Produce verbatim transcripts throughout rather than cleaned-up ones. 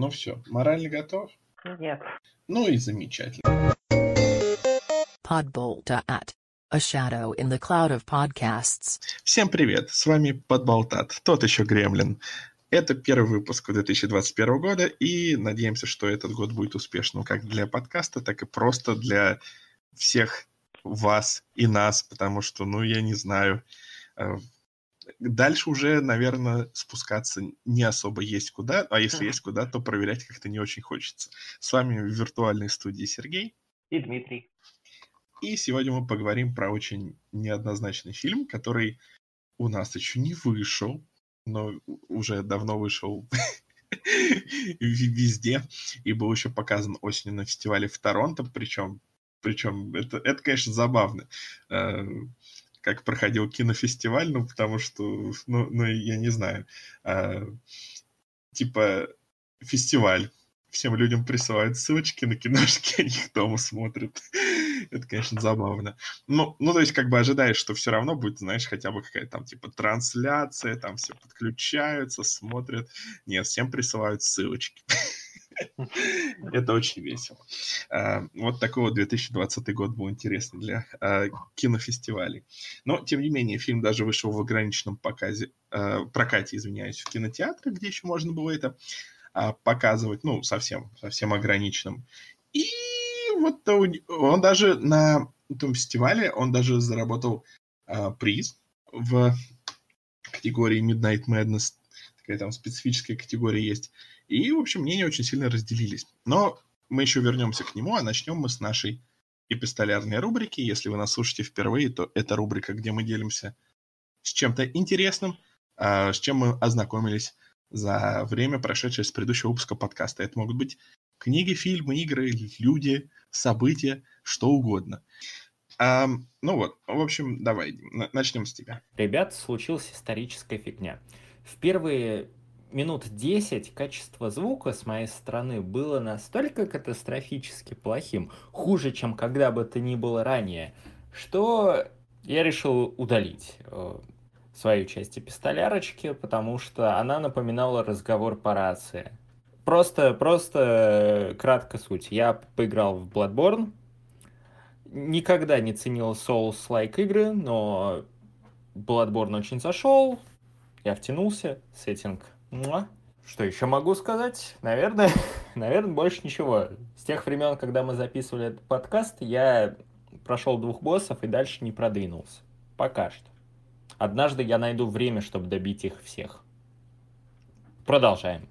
Ну все, морально готов? Нет. Ну и замечательно. Подболтат. A shadow in the cloud of podcasts. Всем привет, с вами Подболтат, тот еще гремлин. Это первый выпуск две тысячи двадцать первого года, и надеемся, что этот год будет успешным как для подкаста, так и просто для всех вас и нас, потому что, ну, я не знаю, дальше уже, наверное, спускаться не особо есть куда, а если есть куда, то проверять как-то не очень хочется. С вами в виртуальной студии Сергей и Дмитрий. И сегодня мы поговорим про очень неоднозначный фильм, который у нас еще не вышел, но уже давно вышел везде и был еще показан осенью на фестивале в Торонто. Причем, причем это, это, конечно, забавно, как проходил кинофестиваль, ну, потому что, ну, ну я не знаю, типа фестиваль. Всем людям присылают ссылочки на киношки, они их дома смотрят. Это, конечно, забавно. Ну, ну, то есть, как бы ожидаешь, что все равно будет, знаешь, хотя бы какая-то там, типа, трансляция, там все подключаются, смотрят. Нет, всем присылают ссылочки. Это очень весело. Вот такой вот две тысячи двадцатый год был интересный для кинофестивалей. Но, тем не менее, фильм даже вышел в ограниченном показе, прокате, извиняюсь, в кинотеатре, где еще можно было это показывать, ну, совсем, совсем ограниченным. И вот он даже на этом фестивале, он даже заработал а, приз в категории Midnight Madness, такая там специфическая категория есть. И, в общем, мнения очень сильно разделились. Но мы еще вернемся к нему, а начнем мы с нашей эпистолярной рубрики. Если вы нас слушаете впервые, то это рубрика, где мы делимся с чем-то интересным, а, с чем мы ознакомились за время, прошедшее с предыдущего выпуска подкаста. Это могут быть книги, фильмы, игры, люди, события, что угодно. А, ну вот, в общем, давай, начнем с тебя. Ребят, случилась историческая фигня. В первые минут десять качество звука с моей стороны было настолько катастрофически плохим, хуже, чем когда бы то ни было ранее, что я решил удалить свою часть эпистолярочки, потому что она напоминала разговор по рации. Просто, просто кратко суть. Я поиграл в Bloodborne, никогда не ценил Souls-like игры, но Bloodborne очень зашел, я втянулся, сеттинг. Муа. Что еще могу сказать? Наверное, наверное, больше ничего. С тех времен, когда мы записывали этот подкаст, я прошел двух боссов и дальше не продвинулся. Пока что. Однажды я найду время, чтобы добить их всех. Продолжаем.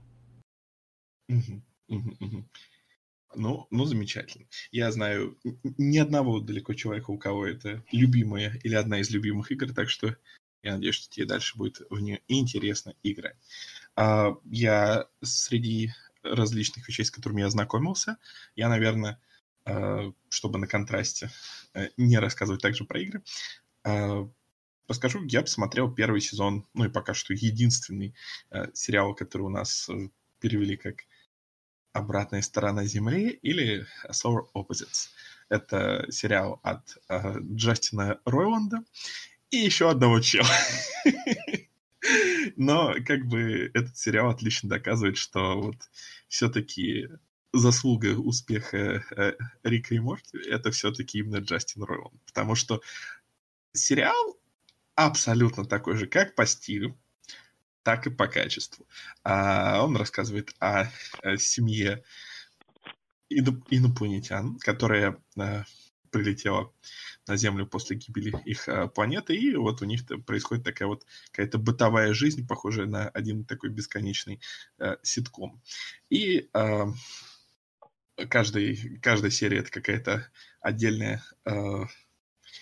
Угу, угу, угу. Ну, ну, замечательно. Я знаю ни одного далеко человека, у кого это любимая или одна из любимых игр, так что я надеюсь, что тебе дальше будет в нее интересно играть. А, я среди различных вещей, с которыми я ознакомился, я, наверное, чтобы на контрасте не рассказывать также про игры, расскажу, я посмотрел первый сезон, ну и пока что единственный э, сериал, который у нас э, перевели как «Обратная сторона земли» или «Solar Opposites». Это сериал от э, Джастина Ройланда и еще одного чела. Но как бы этот сериал отлично доказывает, что вот все-таки заслуга успеха э, Рика и Морти это все-таки именно Джастин Ройланд. Потому что сериал абсолютно такой же, как по стилю, так и по качеству. А он рассказывает о, о семье инопланетян, которая а, прилетела на Землю после гибели их а, планеты, и вот у них происходит такая вот какая-то бытовая жизнь, похожая на один такой бесконечный а, ситком. И а, каждый, каждая серия — это какая-то отдельная а,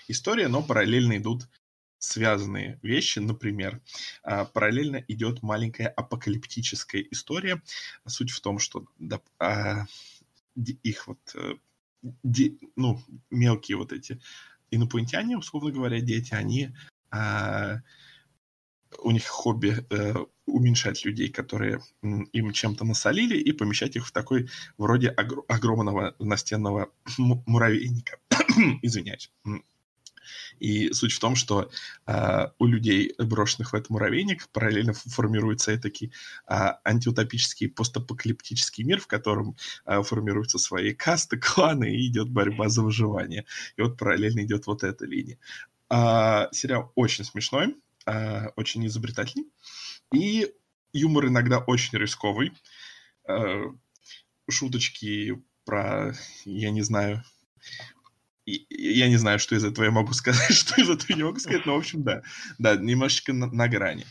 история, но параллельно идут связанные вещи. Например, параллельно идет маленькая апокалиптическая история. Суть в том, что их вот, ну, мелкие вот эти инопланетяне, условно говоря, дети, они, у них хобби уменьшать людей, которые им чем-то насолили, и помещать их в такой вроде огромного настенного муравейника. Извиняюсь. И суть в том, что э, у людей, брошенных в этот муравейник, параллельно формируется и такие э, антиутопический постапокалиптический мир, в котором э, формируются свои касты, кланы, и идет борьба за выживание. И вот параллельно идет вот эта линия. Э, сериал очень смешной, э, очень изобретательный. И юмор иногда очень рисковый. Э, шуточки про, я не знаю... Я не знаю, что из этого я могу сказать, что из этого не могу сказать, но, в общем, да. Да, немножечко на, на грани.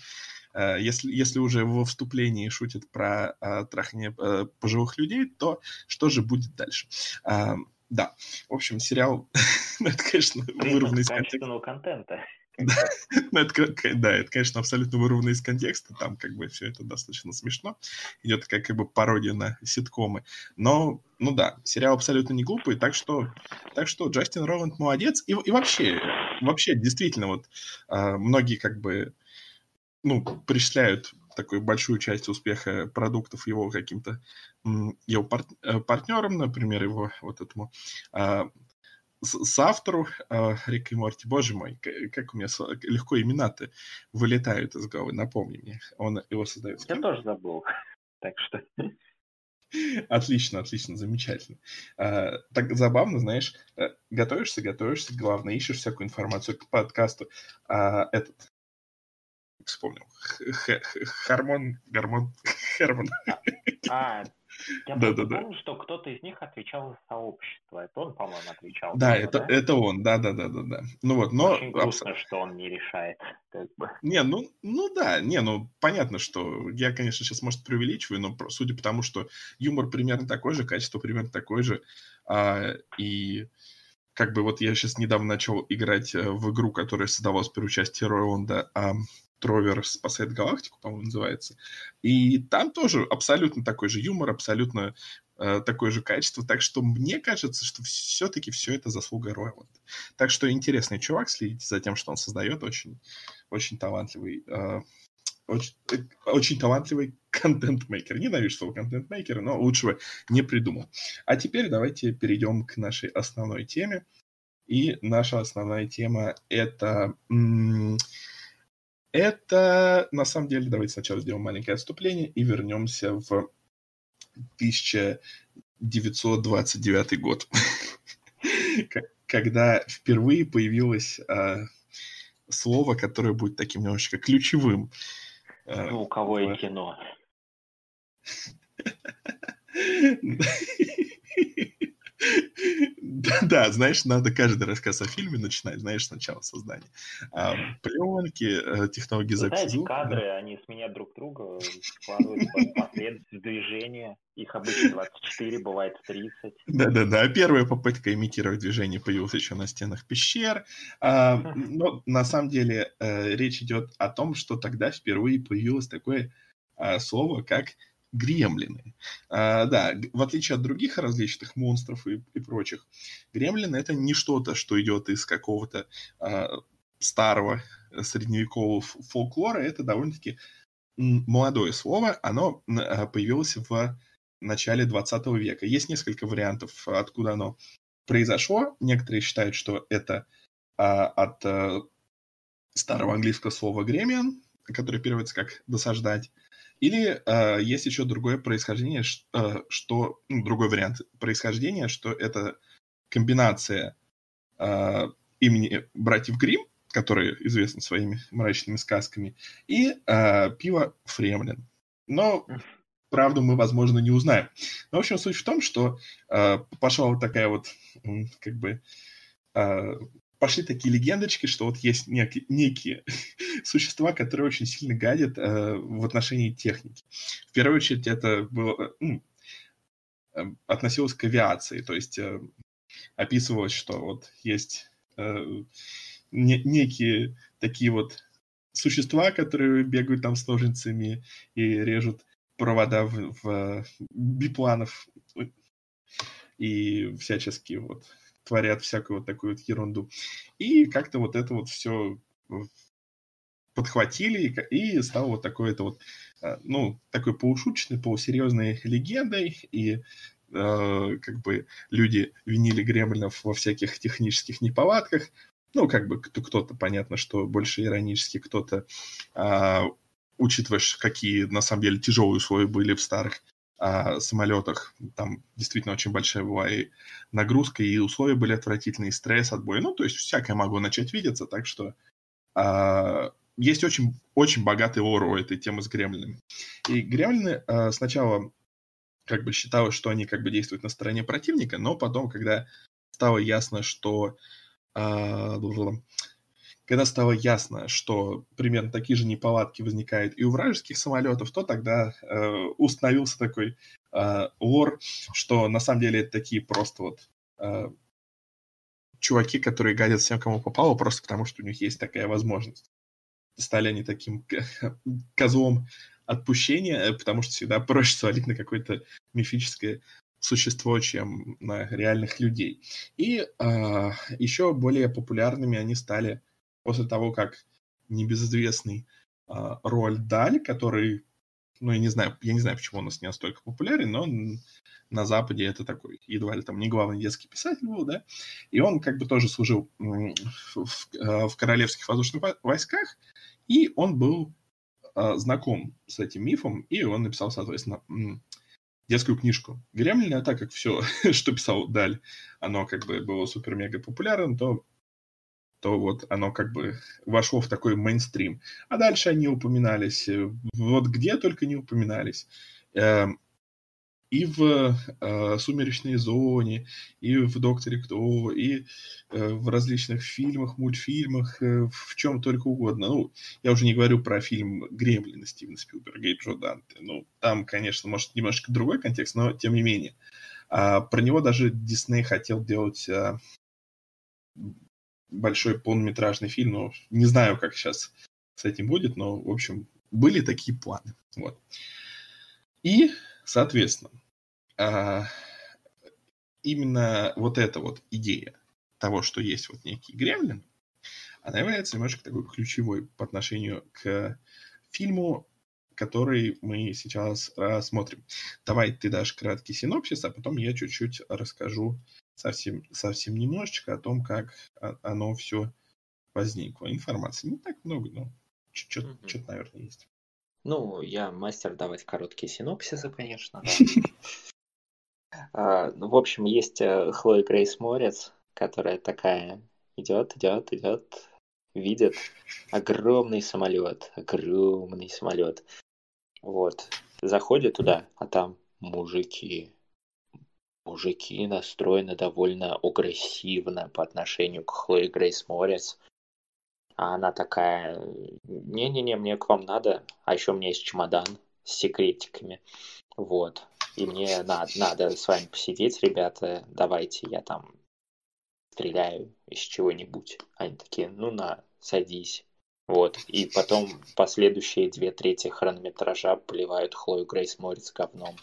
Если, если уже во вступлении шутят про а, трахание а, пожилых людей, то что же будет дальше? А, да, в общем, сериал, ну, это, конечно, вырвано из контекста. Да, это, да, это, конечно, абсолютно вырвано из контекста, там как бы все это достаточно смешно, идет такая как бы пародия на ситкомы, но, ну да, сериал абсолютно не глупый, так что, так что Джастин Ройланд молодец, и, и вообще, вообще, действительно, вот многие как бы, ну, причисляют такую большую часть успеха продуктов его каким-то, его парт, партнерам, например, его вот этому... соавтору э, Рика и Морти, боже мой, как у меня легко имена-то вылетают из головы, напомни мне. Он его создает. Я тоже забыл, так что... Отлично, отлично, замечательно. А, так забавно, знаешь, готовишься, готовишься, главное, ищешь всякую информацию к подкасту. А, этот, вспомнил, Хармон, Гармон, Хармон. А, Я да, да, помню, да. что кто-то из них отвечал за сообщество. Это он, по-моему, отвечал. Да, это, да? это он, да-да-да-да. Ну, вот, но... Очень грустно, абс... что он не решает. Как бы. Не, ну, ну да, не, ну понятно, что я, конечно, сейчас, может, преувеличиваю, но судя по тому, что юмор примерно такой же, качество примерно такое же, а, и... Как бы вот я сейчас недавно начал играть в игру, которая создавалась при участии Ройланда, «Тровер спасает галактику», по-моему, называется. И там тоже абсолютно такой же юмор, абсолютно э, такое же качество. Так что мне кажется, что все-таки все это заслуга Ройланда. Так что интересный чувак, следите за тем, что он создает. Очень, очень талантливый... Э, Очень, очень талантливый контент-мейкер. Ненавижу слово контент-мейкер, но лучшего не придумал. А теперь давайте перейдем к нашей основной теме. И наша основная тема это... Это, на самом деле, давайте сначала сделаем маленькое отступление и вернемся в тысяча девятьсот двадцать девятый год, когда впервые появилось слово, которое будет таким немножечко ключевым. Звуковое uh, кино. Да, знаешь, надо каждый рассказ о фильме начинать, знаешь, с начала создания. Пленки, технологии записи. Кадры, они сменят друг друга, складываются последовательность движения. Их обычно двадцать четыре, бывает тридцать. Да-да-да, первая попытка имитировать движение появилась еще на стенах пещер. Но на самом деле речь идет о том, что тогда впервые появилось такое слово, как... Гремлины. А, да, в отличие от других различных монстров и, и прочих, гремлины — это не что-то, что идет из какого-то а, старого средневекового фолклора. Это довольно-таки молодое слово. Оно появилось в начале двадцатого века. Есть несколько вариантов, откуда оно произошло. Некоторые считают, что это а, от а, старого английского слова «гремиан», которое переводится как «досаждать». Или э, есть еще другое происхождение, что, что ну, другой вариант происхождения, что это комбинация э, имени братьев Гримм, которые известны своими мрачными сказками, и э, пива Фремлин. Но правду мы, возможно, не узнаем. Но, в общем, суть в том, что э, пошла вот такая вот, как бы, э, пошли такие легендочки, что вот есть некие, некие существа, которые очень сильно гадят э, в отношении техники. В первую очередь это было, ну, относилось к авиации, то есть э, описывалось, что вот есть э, не, некие такие вот существа, которые бегают там с ножницами и режут провода в, в бипланов и всяческие вот... творят всякую вот такую вот ерунду. И как-то вот это вот все подхватили, и, и стало вот такой это вот, ну, такой полушуточной, полусерьезной легендой, и э, как бы люди винили гремлинов во всяких технических неполадках, Ну, как бы кто-то, понятно, что больше иронически, кто-то, а, учитывая, какие, на самом деле, тяжелые условия были в старых а, самолетах, там действительно очень большая была и нагрузка, и условия были отвратительные, и стресс от боя. Ну, то есть всякое могло начать видеться, так что а, есть очень, очень богатый лор у этой темы с гремлинами. И гремлины а, сначала как бы считалось, что они как бы действуют на стороне противника, но потом, когда стало ясно, что... Когда стало ясно, что примерно такие же неполадки возникают и у вражеских самолетов, то тогда э, установился такой э, лор, что на самом деле это такие просто вот э, чуваки, которые гадят всем, кому попало, просто потому что у них есть такая возможность. Стали они таким козлом отпущения, потому что всегда проще свалить на какое-то мифическое существо, чем на реальных людей. И э, еще более популярными они стали после того, как небезызвестный э, Роальд Даль, который, ну, я не знаю, я не знаю, почему он у нас не настолько популярен, но он на Западе это такой, едва ли там не главный детский писатель был, да, и он как бы тоже служил в, в королевских воздушных войсках, и он был э, знаком с этим мифом, и он написал, соответственно, детскую книжку «Гремлины», а так как все, что писал Даль, оно как бы было супер-мега популярным, то, то вот оно как бы вошло в такой мейнстрим. А дальше они упоминались, вот где только не упоминались. И в «Сумеречной зоне», и в «Докторе Кто», и в различных фильмах, мультфильмах, в чем только угодно. Ну, я уже не говорю про фильм «Гремлины» Стивена Спилберга и Джо Данте. Ну, там, конечно, может, немножко другой контекст, но тем не менее. Про него даже Дисней хотел делать большой полнометражный фильм. Ну, не знаю, как сейчас с этим будет, но, в общем, были такие планы. Вот. И... Соответственно, именно вот эта вот идея того, что есть вот некий гремлин, она является немножко такой ключевой по отношению к фильму, который мы сейчас рассмотрим. Давай ты дашь краткий синопсис, а потом я чуть-чуть расскажу совсем, совсем немножечко о том, как оно все возникло. Информации не так много, но что-то, mm-hmm. наверное, есть. Ну, я мастер давать короткие синопсисы, конечно. Да. В общем, есть Хлоя Грейс Морец, которая такая идет, идет, идет, видит огромный самолет, огромный самолет. Вот, заходит туда, а там мужики. Мужики настроены довольно агрессивно по отношению к Хлое Грейс Морец. А она такая, не-не-не, мне к вам надо, а еще у меня есть чемодан с секретиками, вот, и мне на- надо с вами посидеть, ребята, давайте я там стреляю из чего-нибудь. Они такие, ну на, садись, вот, и потом последующие две трети хронометража поливают Хлою Грейс Морец говном,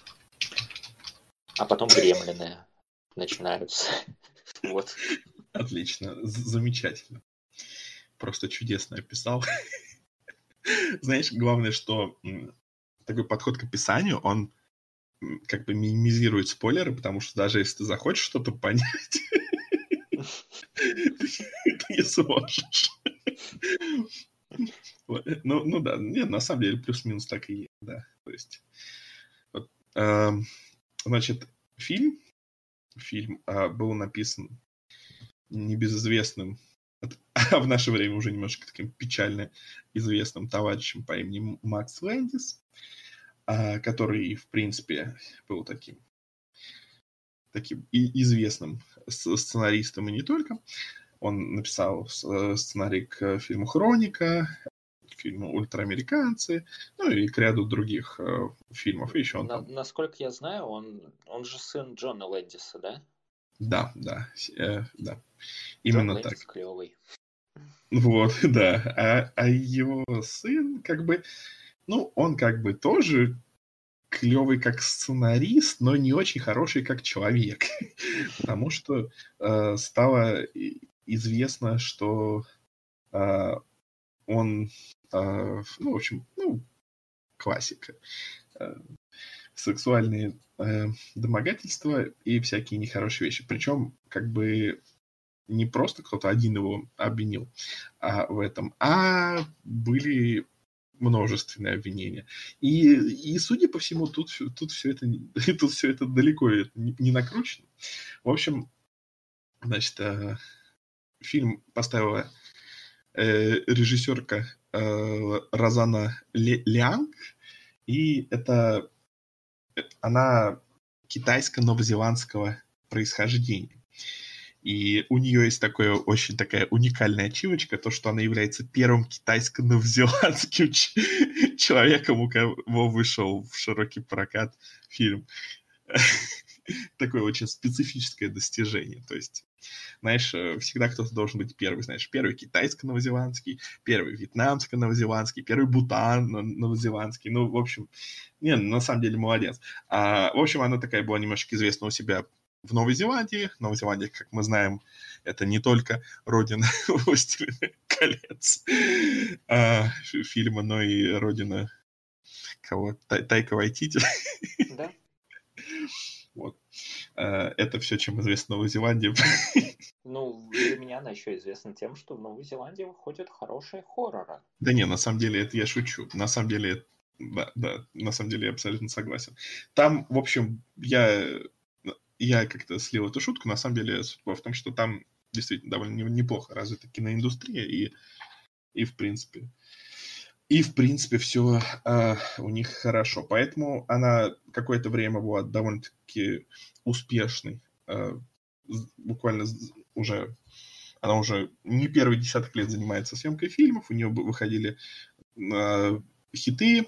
а потом гремлины начинаются, вот. Отлично, замечательно. Просто чудесно описал. Знаешь, главное, что такой подход к описанию, он как бы минимизирует спойлеры, потому что даже если ты захочешь что-то понять, ты не сможешь. Ну да, на самом деле плюс-минус так и есть, да. То есть, значит, фильм был написан небезызвестным, а в наше время уже немножко таким печально известным товарищем по имени Макс Лэндис, который, в принципе, был таким, таким известным сценаристом, и не только. Он написал сценарий к фильму «Хроника», к фильму «Ультраамериканцы», ну и к ряду других фильмов. И еще он... На, насколько я знаю, он, он же сын Джона Лэндиса, да? Да, да, э, да. Именно так. Клевый. Вот, да. А, а его сын, как бы, ну, он как бы тоже клевый как сценарист, но не очень хороший как человек. Потому что э, стало известно, что э, он, э, ну, в общем, ну, классика. Э, сексуальные э, домогательства и всякие нехорошие вещи. Причем, как бы, не просто кто-то один его обвинил а, в этом, а были множественные обвинения. И, и судя по всему, тут, тут, все это, тут все это далеко не накручено. В общем, значит, фильм поставила режиссерка Розана Лян, и это она китайско-новозеландского происхождения. И у нее есть такое, очень такая уникальная ачивочка, то, что она является первым китайско-новозеландским ч- человеком, у кого вышел в широкий прокат фильм. Такое очень специфическое достижение. То есть, знаешь, всегда кто-то должен быть первый. Знаешь, первый китайско-новозеландский, первый вьетнамско-новозеландский, первый бутан-новозеландский. Ну, в общем, не, на самом деле молодец. А, в общем, она такая была немножко известна у себя в Новой Зеландии. Новая Зеландия, как мы знаем, это не только родина «Властелина колец» а, фильма, но и родина кого? Тай- Тайка Вайтити. Да. Вот. А, это все, чем известна Новая Зеландия. Ну, для меня она еще известна тем, что в Новой Зеландии выходят хорошие хорроры. Да не, на самом деле, это я шучу. На самом деле, да, да, на самом деле я абсолютно согласен. Там, в общем, я... Я как-то слил эту шутку. На самом деле, судьба в том, что там действительно довольно неплохо развита киноиндустрия. И, и в принципе, и в принципе все э, у них хорошо. Поэтому она какое-то время была довольно-таки успешной. Э, буквально уже... Она уже не первый десяток лет занимается съемкой фильмов. У нее выходили э, хиты,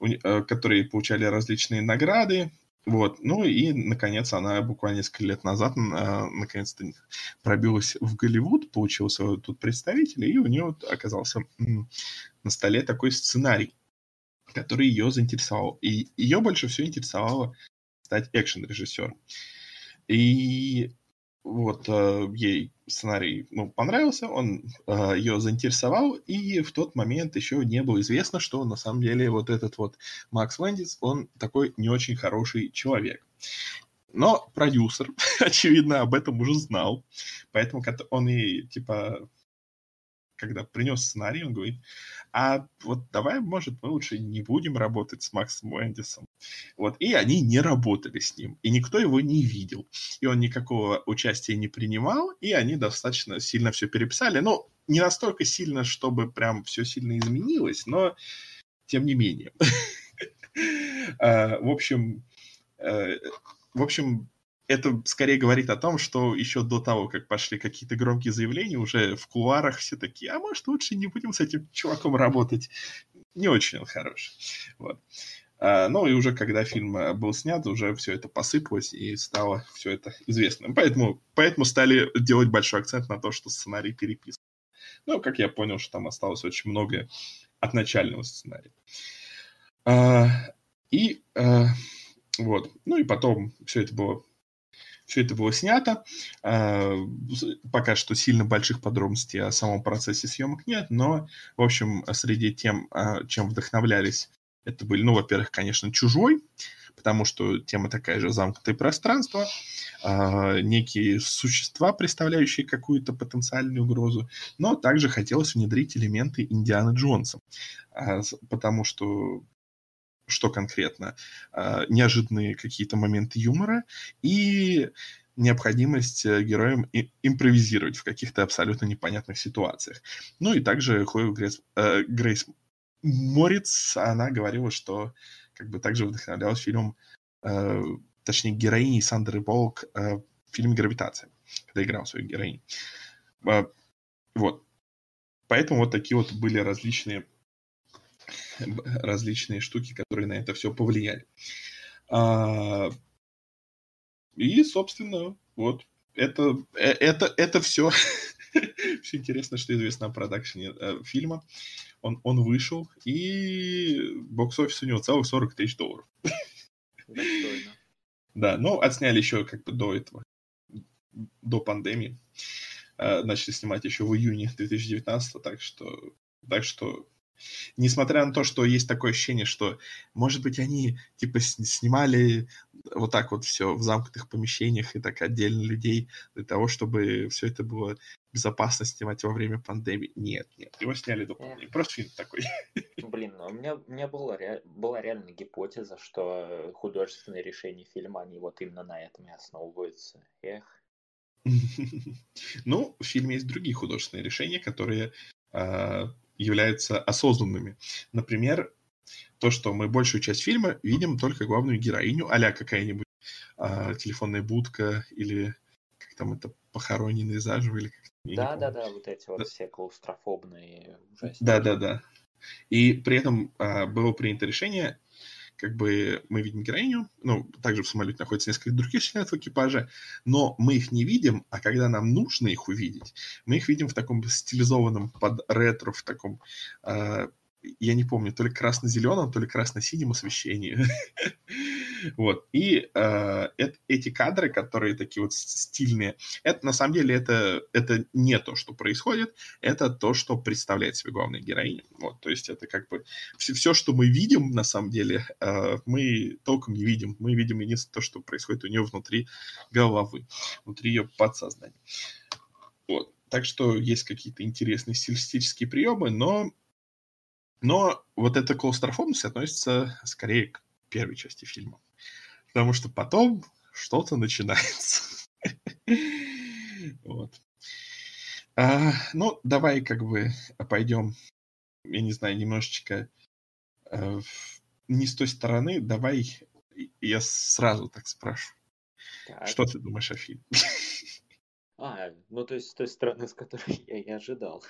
э, которые получали различные награды. Вот, ну и, наконец, она буквально несколько лет назад, а, наконец-то, пробилась в Голливуд, получила своего тут представителя, и у нее вот оказался м- на столе такой сценарий, который ее заинтересовал. И ее больше всего интересовало стать экшн-режиссером. И вот а, ей сценарий, ну, понравился, он а, ее заинтересовал, и в тот момент еще не было известно, что на самом деле вот этот вот Макс Лэндис, он такой не очень хороший человек. Но продюсер, очевидно, об этом уже знал, поэтому он ей, типа, когда принес сценарий, он говорит, а вот давай, может, мы лучше не будем работать с Максом Лэндисом. Вот, и они не работали с ним, и никто его не видел, и он никакого участия не принимал, и они достаточно сильно все переписали, ну, не настолько сильно, чтобы прям все сильно изменилось, но тем не менее. В общем, в общем, это скорее говорит о том, что еще до того, как пошли какие-то громкие заявления, уже в кулуарах все такие, а может, лучше не будем с этим чуваком работать. Не очень он хороший. Вот. А, ну и уже когда фильм был снят, уже все это посыпалось и стало все это известным. Поэтому, поэтому стали делать большой акцент на то, что сценарий переписан. Ну, как я понял, что там осталось очень многое от начального сценария. А, и а, вот. Ну и потом все это было... Все это было снято. Пока что сильно больших подробностей о самом процессе съемок нет, но, в общем, среди тем, чем вдохновлялись, это были, ну, во-первых, конечно, «Чужой», потому что тема такая же, замкнутое пространство, некие существа, представляющие какую-то потенциальную угрозу, но также хотелось внедрить элементы «Индианы Джонса», потому что... что конкретно, неожиданные какие-то моменты юмора и необходимость героям импровизировать в каких-то абсолютно непонятных ситуациях. Ну и также Хлоя Грейс, э, Грейс Морец, она говорила, что как бы также вдохновлялась фильмом, э, точнее героиней Сандры Буллок э, в фильме «Гравитация», когда играла свою героиню. Э, вот. Поэтому вот такие вот были различные различные штуки, которые на это все повлияли. А, и, собственно, вот это, это, это все. Все интересно, что известно о продакшене э, фильма. Он, он вышел, и бокс-офис у него целых сорок тысяч долларов. Достойно. Да, но отсняли еще как бы до этого, до пандемии. Э, начали снимать еще в июне две тысячи девятнадцатого, так что, так что Несмотря на то, что есть такое ощущение, что, может быть, они, типа, снимали вот так вот все в замкнутых помещениях и так отдельно людей для того, чтобы все это было безопасно снимать во время пандемии. Нет, нет, его сняли дополнительно. Просто фильм такой. Блин, ну, у меня, у меня была, ре... была реально гипотеза, что художественные решения фильма, они вот именно на этом и основываются. Эх. Ну, в фильме есть другие художественные решения, которые... являются осознанными. Например, то, что мы большую часть фильма видим только главную героиню, а-ля какая-нибудь э, телефонная будка или как там это, похороненные заживо или как-то. Да-да-да, вот эти вот да. Все клаустрофобные ужасные. Да-да-да. И при этом э, было принято решение, как бы мы видим героиню, ну, также в самолете находится несколько других членов экипажа, но мы их не видим, а когда нам нужно их увидеть, мы их видим в таком стилизованном под ретро, в таком, э, я не помню, то ли красно-зеленом, то ли красно-синем освещении. Вот. И эти кадры, которые такие вот стильные, это на самом деле это не то, что происходит, это то, что представляет себе главная героиня. Вот, то есть это как бы все, что мы видим, на самом деле, мы толком не видим. Мы видим единственное то, что происходит у нее внутри головы, внутри ее подсознания. Вот. Так что есть какие-то интересные стилистические приемы, но, но вот эта клаустрофобность относится скорее к первой части фильма. Потому что потом что-то начинается. Вот. А, ну, давай как бы пойдем, я не знаю, немножечко э, не с той стороны. Давай я сразу так спрошу. Так. Что ты думаешь о фильме? А, ну то есть с той стороны, с которой я и ожидал.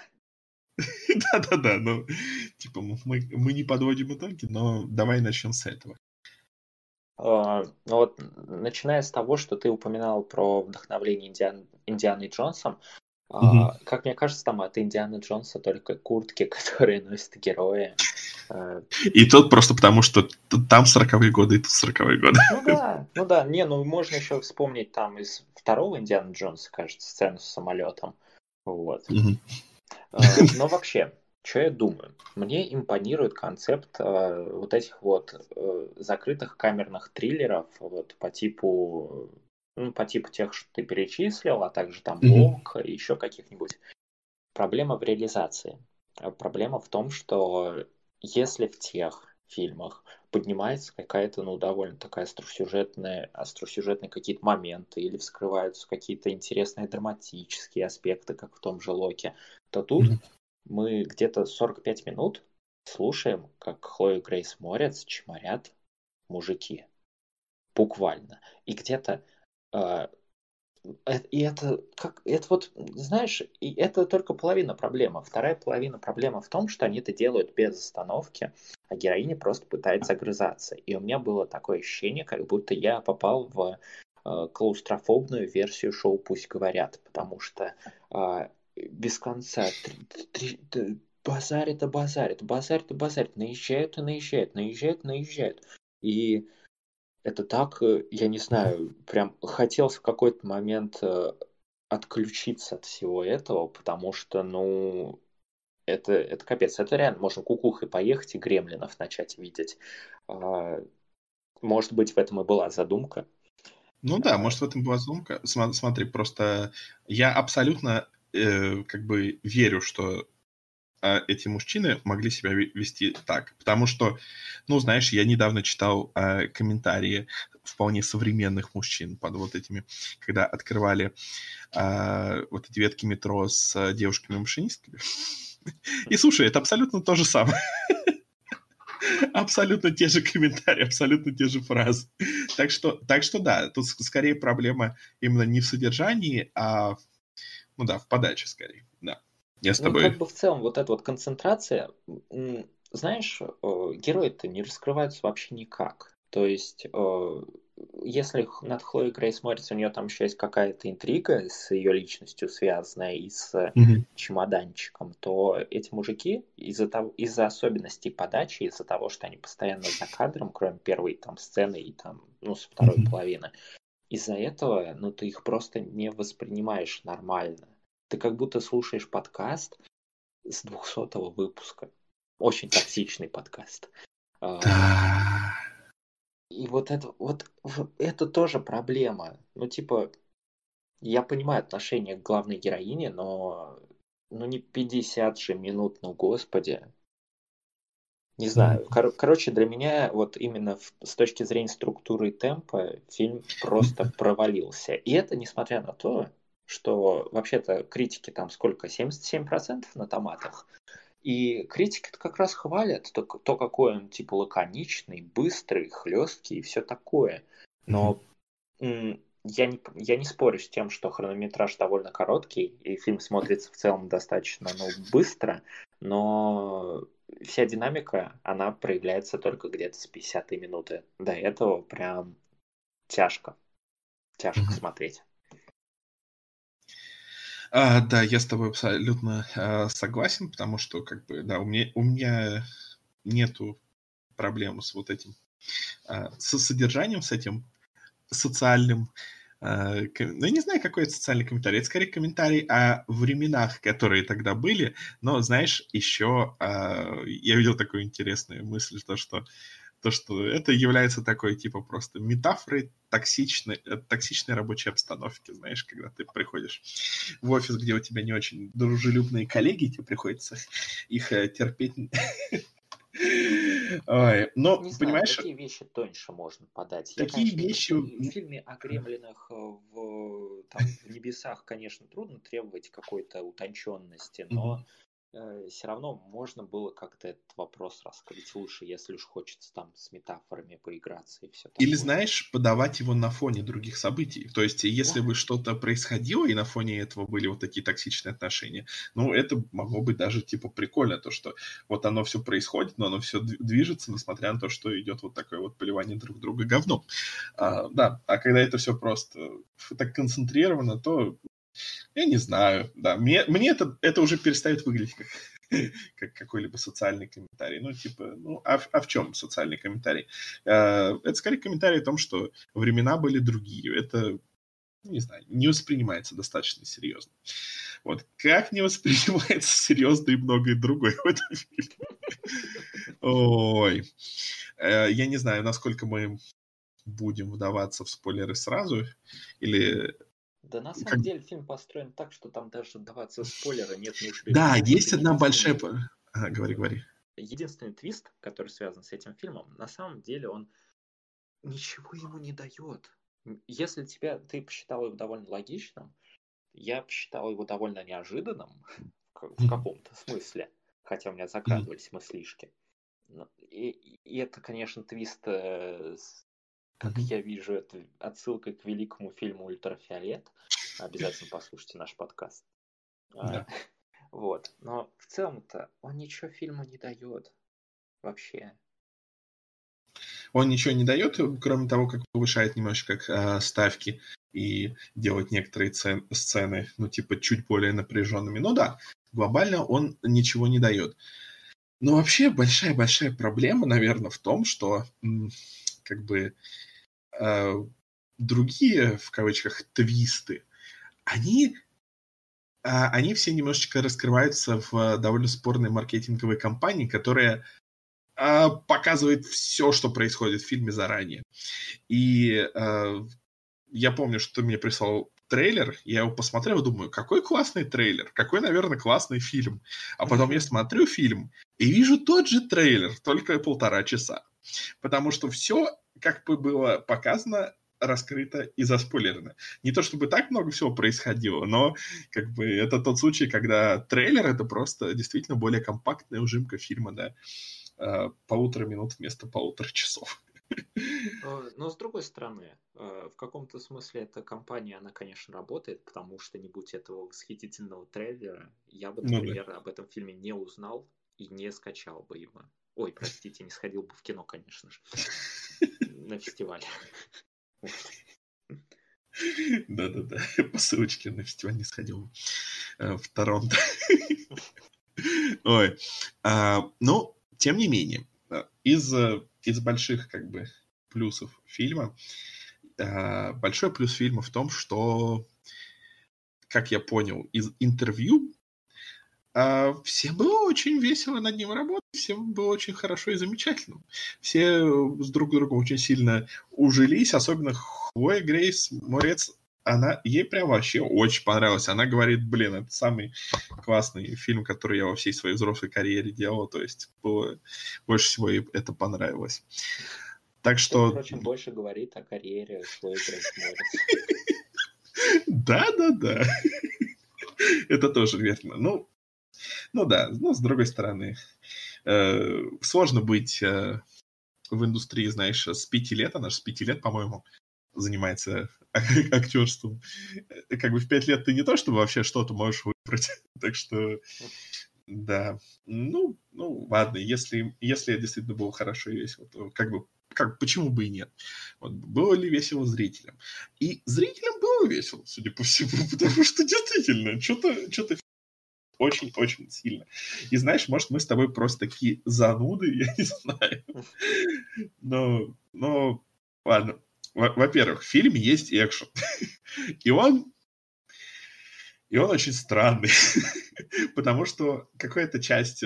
Да-да-да, ну, типа, мы, мы не подводим итоги, но давай начнем с этого. Uh, ну вот, начиная с того, что ты упоминал про вдохновление Индиан... Индианы Джонсом, uh-huh. uh, как мне кажется, там от Индианы Джонса только куртки, которые носят герои. Uh... И тут просто потому, что там сороковые годы, и тут сороковые годы. Ну да, ну да, не, ну можно еще вспомнить там из второго Индианы Джонса, кажется, сцену с самолетом. Вот. Uh-huh. Uh, но вообще... Что я думаю? Мне импонирует концепт э, вот этих вот э, закрытых камерных триллеров вот, по типу ну, по типу тех, что ты перечислил, а также там Волк mm-hmm. и еще каких-нибудь. Проблема в реализации. Проблема в том, что если в тех фильмах поднимается какая-то, ну, довольно такая остросюжетная, остросюжетные какие-то моменты, или вскрываются какие-то интересные драматические аспекты, как в том же Локе, то тут... Mm-hmm. Мы где-то сорок пять минут слушаем, как Хлою Грейс Морец чморят мужики. Буквально. И где-то... Э, и это... как это вот, знаешь, и это только половина проблемы. Вторая половина проблемы в том, что они это делают без остановки, а героиня просто пытается огрызаться. И у меня было такое ощущение, как будто я попал в э, клаустрофобную версию шоу «Пусть говорят», потому что... Э, без конца базарит и базарит, базарит и базарит, наезжают и наезжают, наезжают и наезжают. И это так, я не знаю, прям хотелось в какой-то момент отключиться от всего этого, потому что, ну, это, это капец, это реально, можно кукухой поехать и гремлинов начать видеть. Может быть, в этом и была задумка. Ну да, может, в этом была задумка. Смотри, просто я абсолютно... как бы верю, что эти мужчины могли себя вести так. Потому что, ну, знаешь, я недавно читал э, комментарии вполне современных мужчин под вот этими, когда открывали э, вот эти ветки метро с э, девушками-машинистками. И, слушай, это абсолютно то же самое. Абсолютно те же комментарии, абсолютно те же фразы. Так что, так что да, тут скорее проблема именно не в содержании, а в... Ну да, в подаче скорее, да. Я с тобой... Ну, как бы в целом вот эта вот концентрация, знаешь, герои-то не раскрываются вообще никак. То есть, если над Хлоей Грейс Морец у нее там еще есть какая-то интрига с ее личностью связанная и с mm-hmm. чемоданчиком, то эти мужики из-за того, из-за особенностей подачи, из-за того, что они постоянно за кадром, кроме первой там сцены и там, ну, со второй mm-hmm. половины, из-за этого, ну, ты их просто не воспринимаешь нормально. Ты как будто слушаешь подкаст с двухсотого выпуска. Очень токсичный подкаст. Да. И вот это, вот это тоже проблема. Ну, типа, я понимаю отношение к главной героине, но ну не пятьдесят же минут, ну господи. Не знаю. Кор- короче, для меня вот именно в, с точки зрения структуры и темпа фильм просто провалился. И это несмотря на то, что вообще-то критики там сколько? семьдесят семь процентов на томатах. И критики-то как раз хвалят то, то, какой он типа лаконичный, быстрый, хлесткий и все такое. Но м- я, не, я не спорю с тем, что хронометраж довольно короткий, и фильм смотрится в целом достаточно ну, быстро, но вся динамика, она проявляется только где-то с пятидесятой минуты. До этого прям тяжко. Тяжко mm-hmm. смотреть. А, да, я с тобой абсолютно а, согласен, потому что, как бы, да, у меня, у меня нету проблем с вот этим, а, с содержанием, с этим социальным. А, ком... Ну, я не знаю, какой это социальный комментарий. Это скорее комментарий о временах, которые тогда были. Но, знаешь, еще а, я видел такую интересную мысль, то, что, то, что это является такой, типа, просто метафорой токсичной, токсичной рабочей обстановки, знаешь, когда ты приходишь в офис, где у тебя не очень дружелюбные коллеги, тебе приходится их терпеть. Ой, но, не понимаешь, знаю, такие вещи тоньше можно подать. Такие я, конечно, вещи... В фильме о гремлинах в, там, в небесах, конечно, трудно требовать какой-то утонченности, но mm-hmm. э, все равно можно было как-то этот вопрос раскрыть лучше, если уж хочется там с метафорами поиграться и все такое. Или, знаешь, подавать его на фоне других событий. То есть, если бы что-то происходило, и на фоне этого были вот такие токсичные отношения, ну, это могло быть даже, типа, прикольно, то, что вот оно все происходит, но оно все движется, несмотря на то, что идет вот такое вот поливание друг друга говном. А, да, а когда это все просто так концентрировано, то я не знаю, да, мне, мне это, это уже перестает выглядеть как, как какой-либо социальный комментарий. Ну, типа, ну, а, а в чем социальный комментарий? А, это скорее комментарий о том, что времена были другие. Это, не знаю, не воспринимается достаточно серьезно. Вот, как не воспринимается серьезно и многое другое в этом фильме. Ой. Я не знаю, насколько мы будем вдаваться в спойлеры сразу, или... Да, на самом как... деле фильм построен так, что там даже даваться спойлера нет нужды. Да, это есть одна большая... Ага, говори, говори. Единственный твист, который связан с этим фильмом, на самом деле он ничего ему не дает. Если тебя... ты посчитал его довольно логичным, я посчитал его довольно неожиданным в каком-то смысле, хотя у меня закрадывались мыслишки. И, и это, конечно, твист... Как я вижу, это отсылка к великому фильму «Ультрафиолет». Обязательно послушайте наш подкаст. Да. Вот. Но в целом-то он ничего фильму не дает. Вообще. Он ничего не дает, кроме того, как повышает немножко как, э, ставки и делает некоторые цен- сцены, ну, типа, чуть более напряженными. Ну да, глобально он ничего не дает. Но вообще большая-большая проблема, наверное, в том, что... М- как бы э, другие, в кавычках, твисты, они, э, они все немножечко раскрываются в довольно спорной маркетинговой кампании, которая э, показывает все, что происходит в фильме заранее. И э, я помню, что ты мне прислал трейлер, я его посмотрел и думаю, какой классный трейлер, какой, наверное, классный фильм. А потом я смотрю фильм и вижу тот же трейлер, только полтора часа. Потому что все, как бы было показано, раскрыто и заспойлерено. Не то чтобы так много всего происходило, но как бы это тот случай, когда трейлер — это просто действительно более компактная ужимка фильма, да, полутора минут вместо полутора часов. Но с другой стороны, в каком-то смысле эта кампания, она, конечно, работает, потому что не будь этого восхитительного трейлера, я бы, например, ну, да. об этом фильме не узнал и не скачал бы его. Ой, простите, не сходил бы в кино, конечно же. На фестиваль. Да-да-да, по ссылочке на фестиваль не сходил в Торонто. Ой. Ну, тем не менее, из, из больших, как бы, плюсов фильма, большой плюс фильма в том, что, как я понял, из интервью Всем было очень весело над ним работать, всем было очень хорошо и замечательно. Все с друг другом очень сильно ужились, особенно Хлоя Грейс Морец. Она, ей прям вообще очень понравилось. Она говорит, блин, это самый классный фильм, который я во всей своей взрослой карьере делала. То есть было, больше всего ей это понравилось. Так что... Впрочем, больше говорит о карьере Хлои Грейс Морец. Да-да-да. Это тоже верно. Ну, ну да, но с другой стороны, э, сложно быть э, в индустрии, знаешь, с пяти лет, она же с пяти лет, по-моему, занимается ак- актерством. Как бы в пять лет ты не то, чтобы вообще что-то можешь выбрать. Так что, да. Ну, ну ладно, если, если действительно было хорошо и весело, то как бы, как, почему бы и нет? Вот, было ли весело зрителям? И зрителям было весело, судя по всему, потому что действительно, что-то... что-то... очень-очень сильно. И знаешь, может, мы с тобой просто такие зануды, я не знаю. Но, но ладно. Во-первых, в фильме есть экшен. И он, и он очень странный. Потому что какая-то часть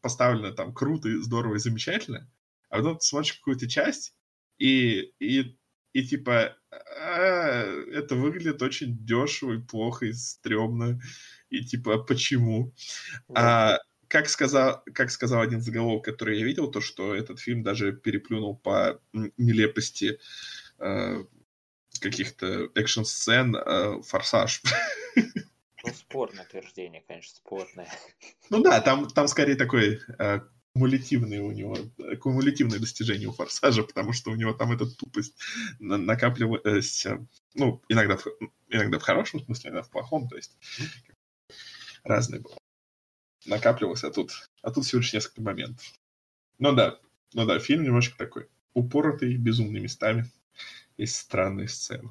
поставлена там круто, здорово и замечательно, а потом ты смотришь какую-то часть, и, и, и типа это выглядит очень дешево и плохо, и стрёмно. И типа, почему? Вот. А, как, сказал, как сказал один заголовок, который я видел, то, что этот фильм даже переплюнул по нелепости э, каких-то экшн-сцен э, «Форсаж». Ну, спорное утверждение, конечно, спорное. Ну да, там, там скорее такой... Э, Кумулятивные у него, кумулятивные достижения у «Форсажа», потому что у него там эта тупость накапливалась, ну, иногда в, иногда в хорошем смысле, иногда в плохом, то есть разное было. Накапливалось, а тут, а тут всего лишь несколько моментов. Ну да, ну да, фильм немножко такой упоротый, безумный местами, есть странные сцены.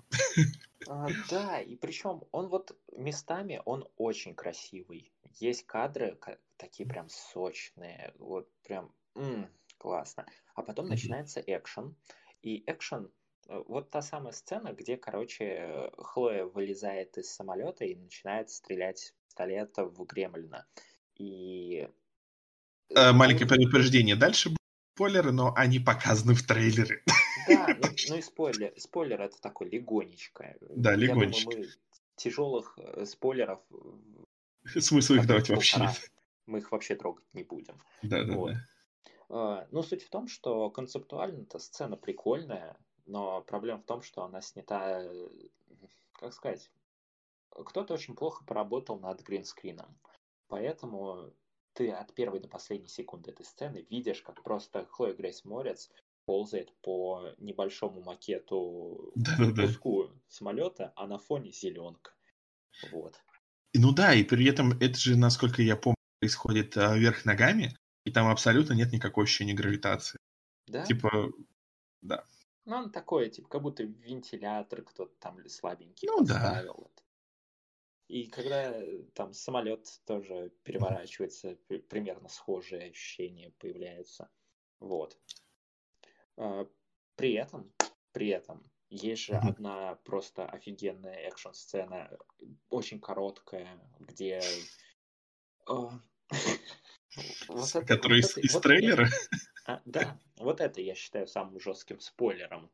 А, да, и причем он вот местами, он очень красивый. Есть кадры к- такие прям сочные, вот прям м-м, классно. А потом mm-hmm. начинается экшен. И экшен, вот та самая сцена, где, короче, Хлоя вылезает из самолета и начинает стрелять с пистолета в Гремлина. И... А, маленькое предупреждение. Дальше будут спойлеры, но они показаны в трейлере. Да, ну, ну и спойлер, спойлер это такой легонечко. Да, легонечко. Я думаю, мы тяжелых спойлеров... Смысл их давать вообще нет. Мы их вообще трогать не будем. Да, да, вот. Да. Но суть в том, что концептуально-то сцена прикольная, но проблема в том, что она снята... Как сказать? Кто-то очень плохо поработал над гринскрином. Поэтому ты от первой до последней секунды этой сцены видишь, как просто Хлоя Грейс Морец ползает по небольшому макету куску самолета, а на фоне зеленка. Вот. Ну да, и при этом это же, насколько я помню, происходит вверх ногами, и там абсолютно нет никакого ощущения гравитации. Да? Типа, да. Ну, он такой, типа, как будто вентилятор кто-то там слабенький ну, поставил. Да. Вот. И когда там самолет тоже переворачивается, да. Примерно схожие ощущения появляются. Вот. При этом, при этом, есть же mm-hmm. одна просто офигенная экшн-сцена, очень короткая, где... Которая из трейлера? Да, вот это я считаю самым жестким спойлером.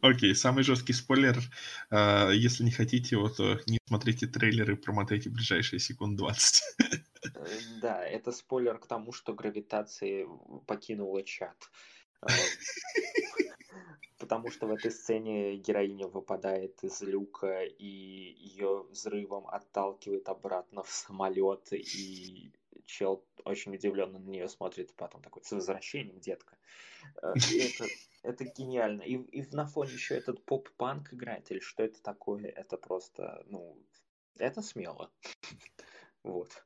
Окей, самый жесткий спойлер. Если не хотите его, то не смотрите трейлеры, промотайте ближайшие секунд двадцать. Да, это спойлер к тому, что гравитация покинула чат. Потому что в этой сцене героиня выпадает из люка, и ее взрывом отталкивает обратно в самолет, и чел очень удивленно на нее смотрит, потом такой, с возвращением, детка. Это, это гениально. И, и на фоне еще этот поп-панк играет, или что это такое, это просто, ну, это смело. Вот.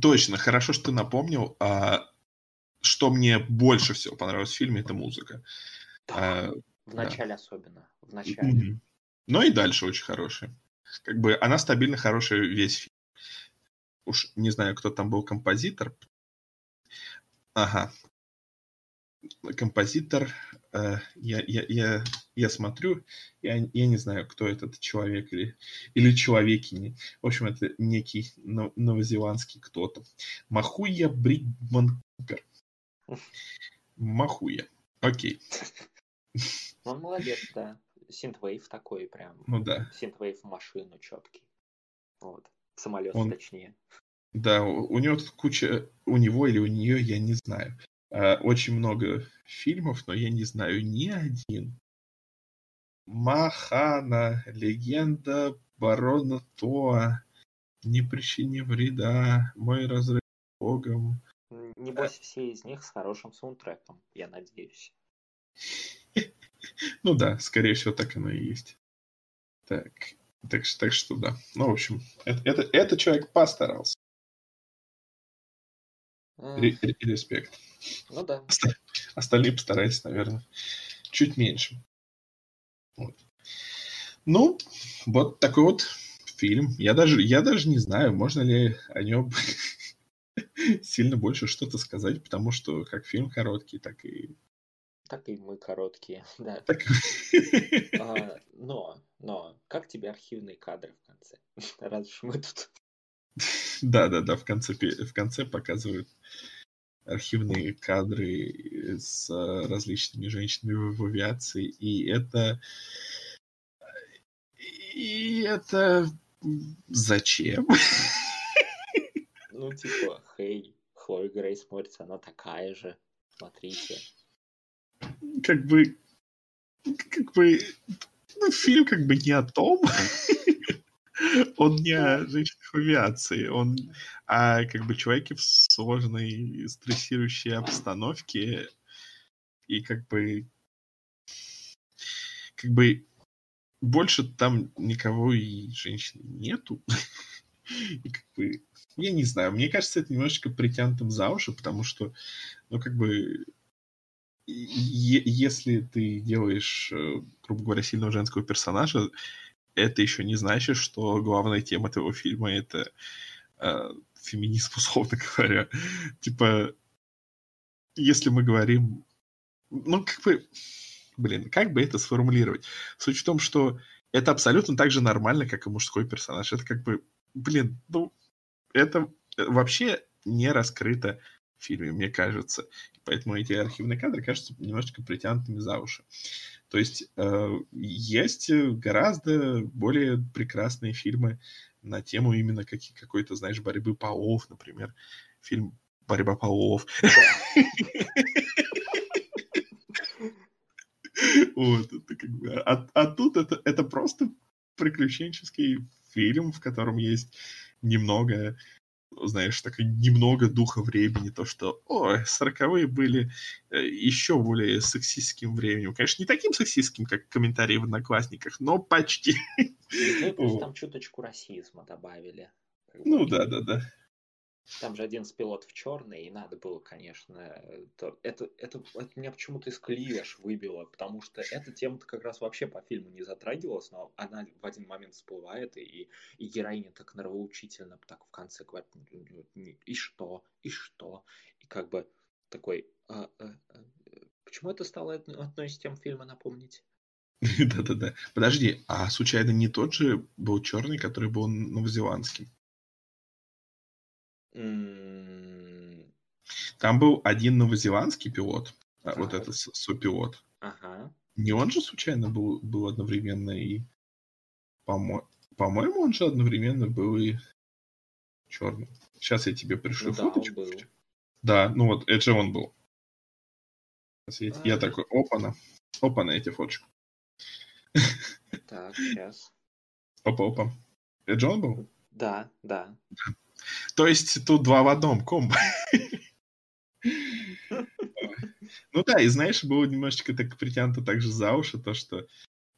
Точно, хорошо, что ты напомнил. А... Что мне больше всего понравилось в фильме, это музыка. Да, а, в начале да. особенно. В начале. Mm-hmm. Но и дальше очень хорошая. Как бы она стабильно хорошая весь фильм. Уж не знаю, кто там был композитор. Ага. композитор, э, я, я, я, я смотрю, я, я не знаю, кто этот человек или, или человекини. В общем, это некий новозеландский кто-то. Махуя Бригман Купер. Махуя. Окей. Он молодец, да. Синтвейв такой прям. Ну да. Синтвейв машину четкий. Вот. Самолет, он... точнее. Да, у, у него тут куча, у него или у нее, я не знаю. А, очень много фильмов, но я не знаю ни один. Махана, легенда барона Тоа, не причини вреда, мой разрыв с Богом. Небось, а... все из них с хорошим саундтреком, я надеюсь. Ну да, скорее всего, так оно и есть. Так, так, так что да. Ну, в общем, это, это, это человек постарался. Ре- респект. Ну да. Остальные постарались, наверное, чуть меньше. Вот. Ну, вот такой вот фильм. Я даже, я даже не знаю, можно ли о нем сильно больше что-то сказать, потому что как фильм короткий, так и... Так и мы короткие, да. А, но, но, как тебе архивные кадры в конце? Раз уж мы тут... Да-да-да, в конце, в конце показывают архивные кадры с различными женщинами в авиации, и это... И это... Зачем? Ну, типа, хей, Хлоя Грейс Морец, она такая же, смотрите. Как бы... Как бы... Ну, фильм как бы не о том... Он не о женщинах в авиации, он о как бы человеке в сложной, стрессирующей обстановке. И как бы... Как бы больше там никого и женщин нету. И как бы... Я не знаю, мне кажется, это немножечко притянутым за уши, потому что, ну, как бы... Е- если ты делаешь, грубо говоря, сильного женского персонажа, это еще не значит, что главная тема твоего фильма — это э, феминизм, условно говоря. Типа, если мы говорим... Ну, как бы... Блин, как бы это сформулировать? Суть в том, что это абсолютно так же нормально, как и мужской персонаж. Это как бы... Блин, ну... Это вообще не раскрыто в фильме, мне кажется. Поэтому эти архивные кадры кажутся немножечко притянутыми за уши. То есть э, есть гораздо более прекрасные фильмы на тему именно как, какой-то, знаешь, борьбы полов, например. Фильм «Борьба полов». А тут это просто приключенческий фильм, в котором есть немного... знаешь, так немного духа времени, то, что, о, сороковые были еще более сексистским временем. Конечно, не таким сексистским, как комментарии в «Одноклассниках», но почти. Ну, плюс там чуточку расизма добавили. Ну, да-да-да. Там же один из пилотов черный, и надо было, конечно... Это, это, это меня почему-то из колеи аж выбило, потому что эта тема-то как раз вообще по фильму не затрагивалась, но она в один момент всплывает, и, и героиня так нравоучительно так в конце говорит, и что, и что, и как бы такой... А, а, а, почему это стало одной из тем фильма напомнить? Да-да-да. Подожди, а случайно не тот же был черный, который был новозеландским? Там был один новозеландский пилот, ага. Вот этот сопилот. Ага. Не он же случайно был, был одновременно и... По-мо... По-моему, он же одновременно был и черный. Сейчас я тебе пришлю ну, фоточку. Да, да, ну вот, это же он был. Я, а... я такой, опа-на. Опа-на, я тебе фоточку. Так, сейчас. Опа-опа. Это же он был? Да, да. То есть тут два в одном комбо. Ну да, и знаешь, было немножечко так притянуто также за уши то, что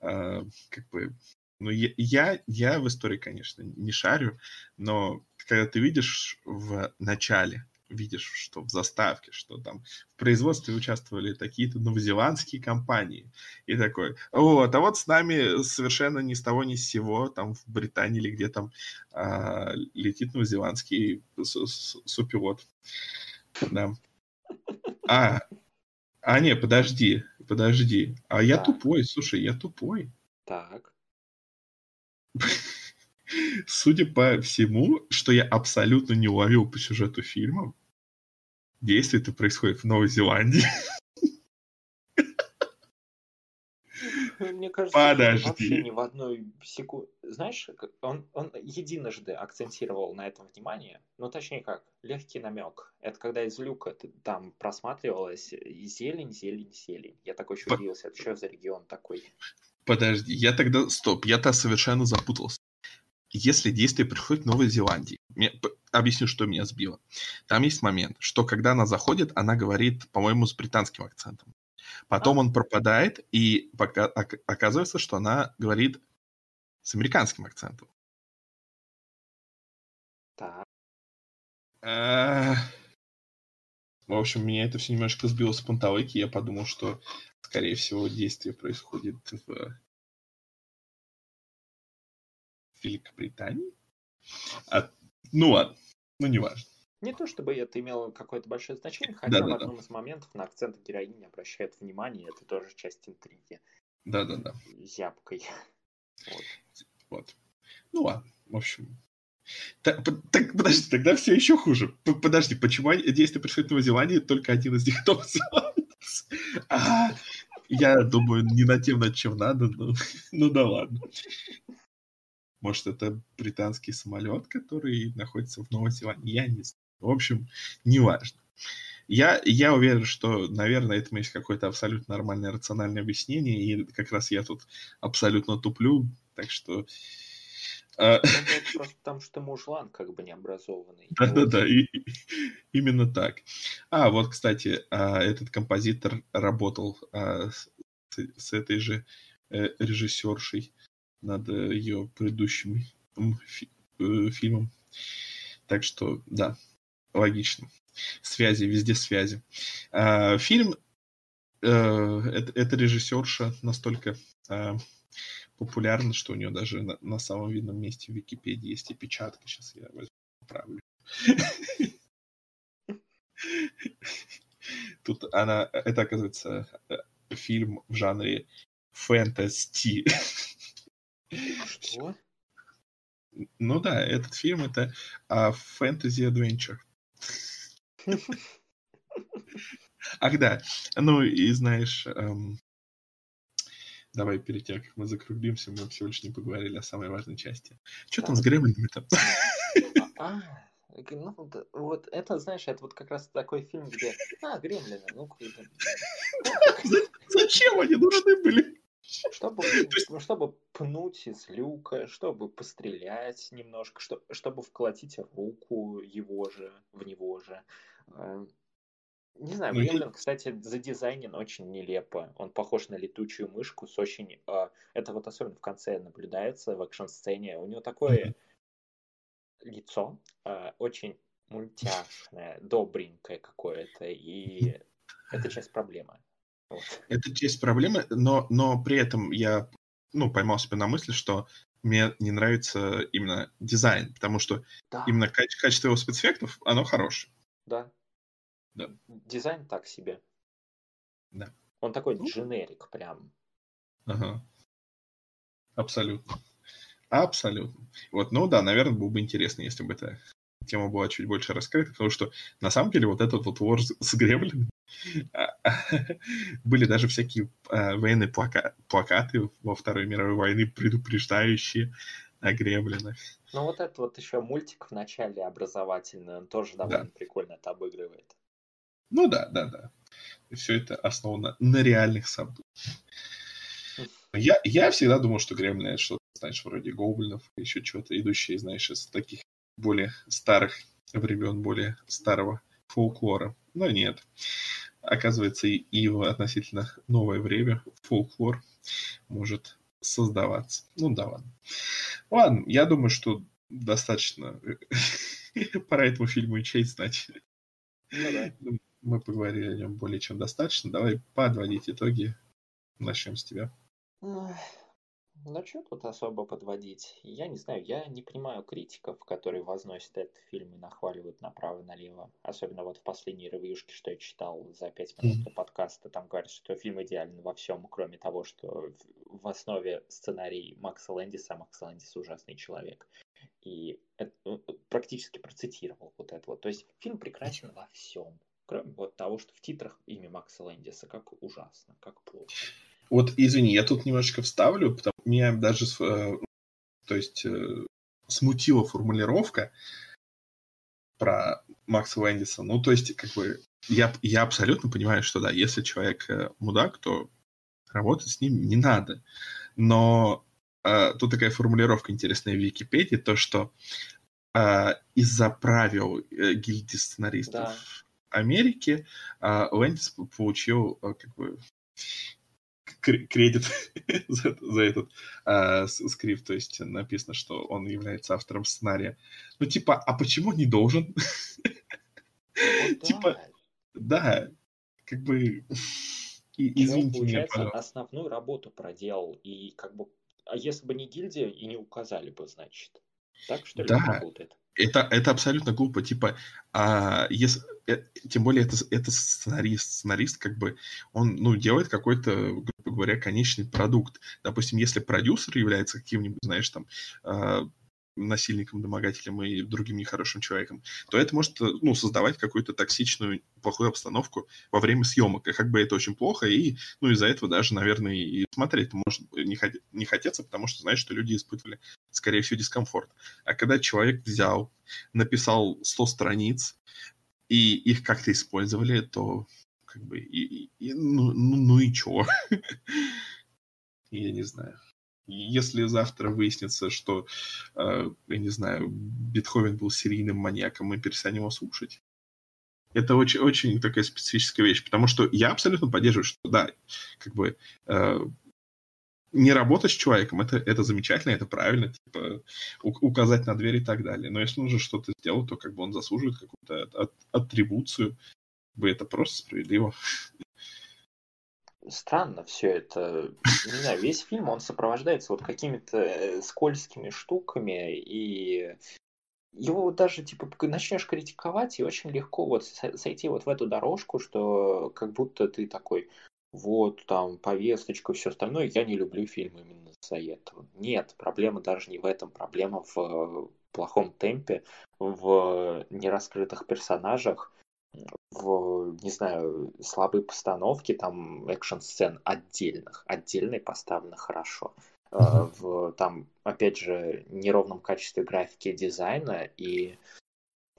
э, как бы... Ну я, я в истории, конечно, не шарю, но когда ты видишь в начале, видишь, что в заставке, что там в производстве участвовали такие-то новозеландские компании, и такой, вот, а вот с нами совершенно ни с того ни с сего, там в Британии или где там э, летит новозеландский супилот. Да. А, А, не, подожди, подожди. А я так. тупой, слушай, я тупой. Так. Судя по всему, что я абсолютно не уловил по сюжету фильма, действие это происходит в Новой Зеландии. Мне кажется, Подожди. вообще ни в одной секунде... Знаешь, он, он единожды акцентировал на этом внимание. Ну, точнее как, легкий намек. Это когда из люка там просматривалась зелень, зелень, зелень. Я такой еще удивился, это что за регион такой? Подожди, я тогда... Стоп, я-то совершенно запутался. Если действие приходит в Новой Зеландии... Мне... Объясню, что меня сбило. Там есть момент, что когда она заходит, она говорит, по-моему, с британским акцентом. Потом а? он пропадает, и пока... оказывается, что она говорит с американским акцентом. Так. А... В общем, меня это все немножко сбило с панталыки. Я подумал, что, скорее всего, действие происходит в Великобритании. А... Ну ладно, ну не важно. Не то чтобы это имело какое-то большое значение, хотя да, в да, одном да. из моментов на акцент героини обращает внимание, это тоже часть интриги. Да-да-да. Зябкой. Вот. вот. Ну ладно, в общем. Так, так, подожди, тогда все еще хуже. Подожди, почему действия происходят в Новой Зеландии, только один из них Новый Зеландец? А, я думаю, не над тем, над чем надо, но ну да ладно. Может, это британский самолет, который находится в Новой Зеландии, я не знаю. В общем, неважно. Я, я уверен, что, наверное, этому есть какое-то абсолютно нормальное рациональное объяснение, и как раз я тут абсолютно туплю, так что... Это просто потому, что ты мужлан как бы необразованный. Да-да-да, именно так. А, вот, кстати, этот композитор работал с этой же режиссершей над ее предыдущим фильмом. Так что, да, логично. Связи, везде связи. Фильм, эта режиссерша настолько популярна, что у нее даже на самом видном месте в Википедии есть опечатка. Сейчас я возьму, поправлю. Тут она, это, оказывается, фильм в жанре фэнтези. Что? Ну да, этот фильм это фэнтези-адвенчер. Ах да, ну и знаешь, эм... давай перед тем, как мы закруглимся, мы всего лишь не поговорили о самой важной части. Что да. там с гремлинами-то? А, ну вот это, знаешь, это вот как раз такой фильм, где, а, гремлины, ну куда? Зачем они нужны были? Чтобы, ну, чтобы пнуть из люка, чтобы пострелять немножко, что, чтобы вколотить руку его же, в него же. Не знаю, ну, Гремлин, я... кстати, задизайнен очень нелепо. Он похож на летучую мышку с очень... Это вот особенно в конце наблюдается в экшн-сцене. У него такое лицо очень мультяшное, добренькое какое-то. И это часть проблемы. Это часть проблемы, но, но при этом я ну, поймал себя на мысли, что мне не нравится именно дизайн, потому что да. именно каче- качество его спецэффектов, оно хорошее. Да. да. Дизайн так себе. Да. Он такой ну. дженерик прям. Ага. Абсолютно. Абсолютно. Вот, ну да, наверное, было бы интересно, если бы эта тема была чуть больше раскрыта, потому что на самом деле вот этот вот вор с гремлинами, были даже всякие э, военные плака- плакаты во Второй мировой войны, предупреждающие о гремлинах. Ну вот этот вот еще мультик в начале образовательный, он тоже довольно да. прикольно это обыгрывает. Ну да, да, да. И все это основано на реальных событиях. Я, я всегда думал, что гремлины это что-то, знаешь, вроде гоблинов, еще чего-то, идущее, знаешь, из таких более старых времен, более старого фолклора. Но нет. Оказывается, и в относительно новое время фолклор может создаваться. Ну да, ладно. Ладно, я думаю, что достаточно пора этому фильму и честь знать. Ну, да. Мы поговорили о нем более чем достаточно. Давай подводить итоги. Начнем с тебя. Ну, что тут особо подводить? Я не знаю, я не понимаю критиков, которые возносят этот фильм и нахваливают направо и налево. Особенно вот в последней ревьюшке, что я читал за пять минут до подкаста, там говорят, что фильм идеален во всем, кроме того, что в основе сценарий Макса Лэндиса, а Макс Лэндис ужасный человек. И практически процитировал вот это вот. То есть фильм прекрасен во всем, кроме вот того, что в титрах имя Макса Лэндиса, как ужасно, как плохо. Вот, извини, я тут немножечко вставлю, потому что меня даже э, то есть, э, смутила формулировка про Макса Лэндиса. Ну, то есть, как бы, я, я абсолютно понимаю, что да, если человек э, мудак, то работать с ним не надо. Но э, тут такая формулировка интересная в Википедии, то, что э, из-за правил э, гильдии сценаристов да. Америки э, Лэндис получил э, как бы... кредит за, за этот э, скрипт, то есть написано, что он является автором сценария. Ну, типа, а почему не должен? Вот типа, да. да, как бы, и, извините меня, пожалуйста. Основную работу проделал, и как бы, а если бы не гильдия, и не указали бы, значит. Так, что ли, да. работает? Это, это абсолютно глупо, типа, а, если, тем более это, это сценарист, сценарист как бы, он, ну, делает какой-то, грубо говоря, конечный продукт. Допустим, если продюсер является каким-нибудь, знаешь, там, а, насильником, домогателем и другим нехорошим человеком, то это может, ну, создавать какую-то токсичную, плохую обстановку во время съемок, и как бы это очень плохо, и, ну, из-за этого даже, наверное, и смотреть может не, хот... не хотеться, потому что, знаешь, что люди испытывали скорее всего, дискомфорт. А когда человек взял, написал сто страниц, и их как-то использовали, то как бы... И, и, ну, ну, ну и чё? Я не знаю. Если завтра выяснится, что, я не знаю, Бетховен был серийным маньяком, мы перестанем его слушать. Это очень, очень такая специфическая вещь, потому что я абсолютно поддерживаю, что да, как бы... Не работать с человеком, это, это замечательно, это правильно, типа, у, указать на дверь и так далее. Но если он же что-то сделал, то как бы он заслуживает какую-то от, от, атрибуцию. Как бы это просто справедливо. Странно все это. Не знаю, весь фильм, он сопровождается вот какими-то скользкими штуками, и его даже, типа, начнешь критиковать, и очень легко вот сойти вот в эту дорожку, что как будто ты такой... Вот, там, повесточка, все остальное. Я не люблю фильмы именно за это. Нет, проблема даже не в этом. Проблема в плохом темпе, в нераскрытых персонажах, в, не знаю, слабой постановке, там, экшн-сцен отдельных. Отдельные поставлены хорошо. Mm-hmm. В, там, опять же, неровном качестве графики, дизайна и...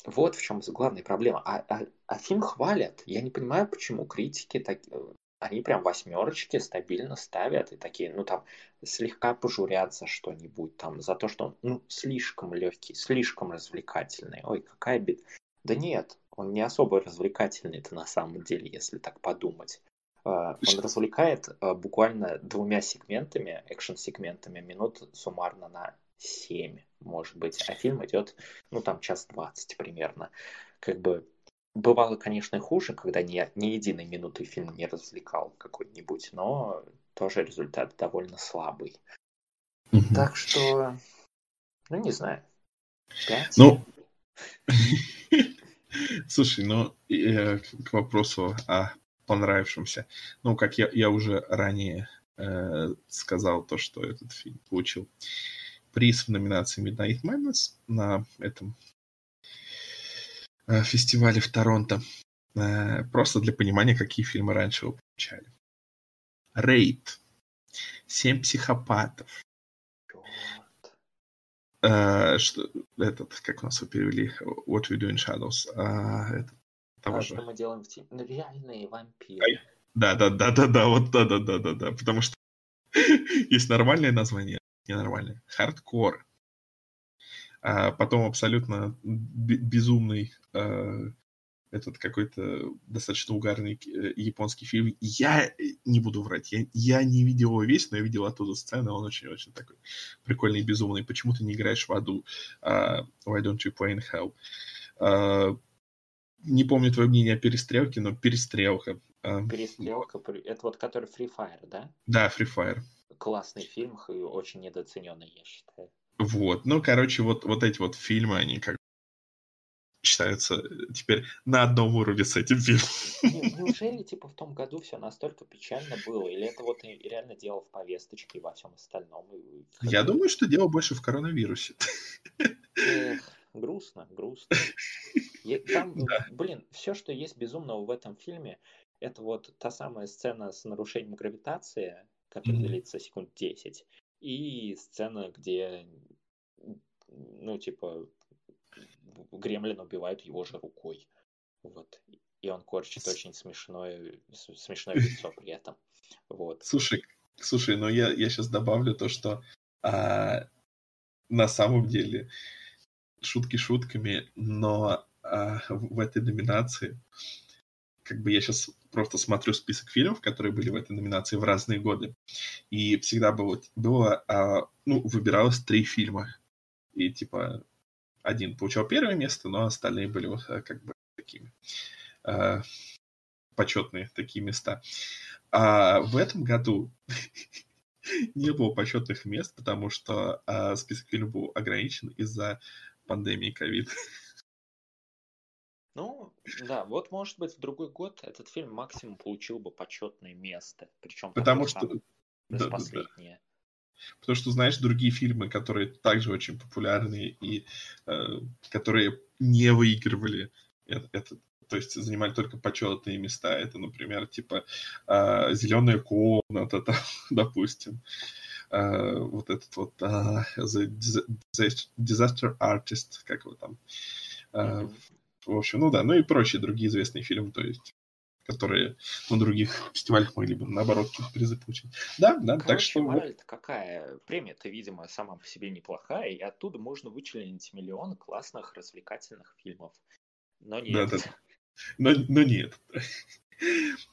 Вот в чем главная проблема. А, а, а фильм хвалят. Я не понимаю, почему критики такие... Они прям восьмерочки стабильно ставят и такие, ну там, слегка пожурят за что-нибудь там, за то, что он, ну, слишком легкий, слишком развлекательный. Ой, какая беда. Да нет, он не особо развлекательный-то на самом деле, если так подумать. Он развлекает буквально двумя сегментами, экшн-сегментами, минут суммарно на семь, может быть. А фильм идет, ну там, час двадцать примерно. Как бы... Бывало, конечно, хуже, когда ни, ни единой минуты фильм не развлекал какой-нибудь, но тоже результат довольно слабый. Mm-hmm. Так что, ну, не знаю. Пять? Ну, слушай, ну, к вопросу о понравившемся. Ну, как я уже ранее сказал, то, что этот фильм получил приз в номинации Midnight Madness на этом... фестивале в Торонто. Просто для понимания, какие фильмы раньше вы получали. Рейд. Семь психопатов. А, что, этот, как у нас его перевели? What we do in shadows. А, это, того а, же. Что мы делаем в тени? Реальные вампиры. Да-да-да-да-да, вот да-да-да-да-да. Потому что есть нормальное название, ненормальное. Хардкор. А потом абсолютно безумный э, этот какой-то достаточно угарный э, японский фильм. Я не буду врать, я, я не видел его весь, но я видел оттуда сцены, он очень-очень такой прикольный и безумный. Почему ты не играешь в аду? Uh, why don't you play in hell? Uh, не помню твое мнение о перестрелке, но перестрелка. Uh, перестрелка, это вот который Free Fire, да? Да, Free Fire. классный фильм, и очень недооцененный, я считаю. Вот, ну, короче, вот, вот эти вот фильмы, они как бы считаются теперь на одном уровне с этим фильмом. Неужели, типа, в том году все настолько печально было? Или это вот реально дело в повесточке и во всем остальном? Я думаю, что дело больше в коронавирусе. Эх, грустно, грустно. Там, да. Блин, все, что есть безумного в этом фильме, это вот та самая сцена с нарушением гравитации, которая mm-hmm. длится секунд десять, и сцена, где, ну, типа... Гремлин убивают его же рукой. Вот. И он корчит очень смешное, смешное лицо при этом. Вот. Слушай, слушай, но я, я сейчас добавлю то, что а, на самом деле шутки шутками, но а, в этой номинации, как бы я сейчас просто смотрю список фильмов, которые были в этой номинации в разные годы, и всегда было, было а, ну, выбиралось три фильма. И типа... Один получал первое место, но остальные были вот как бы такими э, почетные такие места. А в этом году не было почетных мест, потому что э, список фильмов был ограничен из-за пандемии ковид. Ну, да, вот, может быть, в другой год этот фильм максимум получил бы почетное место. Причем потому что... Да, последнее. Да, да. Потому что, знаешь, другие фильмы, которые также очень популярные и э, которые не выигрывали, это, это, то есть занимали только почетные места. Это, например, типа э, «Зеленая комната», там, допустим. Э, вот этот вот э, The Disaster Artist, как его там. Э, в общем, ну да, ну и прочие другие известные фильмы, то есть, которые на других фестивалях могли бы, наоборот, какие-то призы получить. Да, да, короче, так что... Короче, какая премия-то, видимо, сама по себе неплохая, и оттуда можно вычленить миллион классных развлекательных фильмов. Но нет. Да, да. Но, но нет.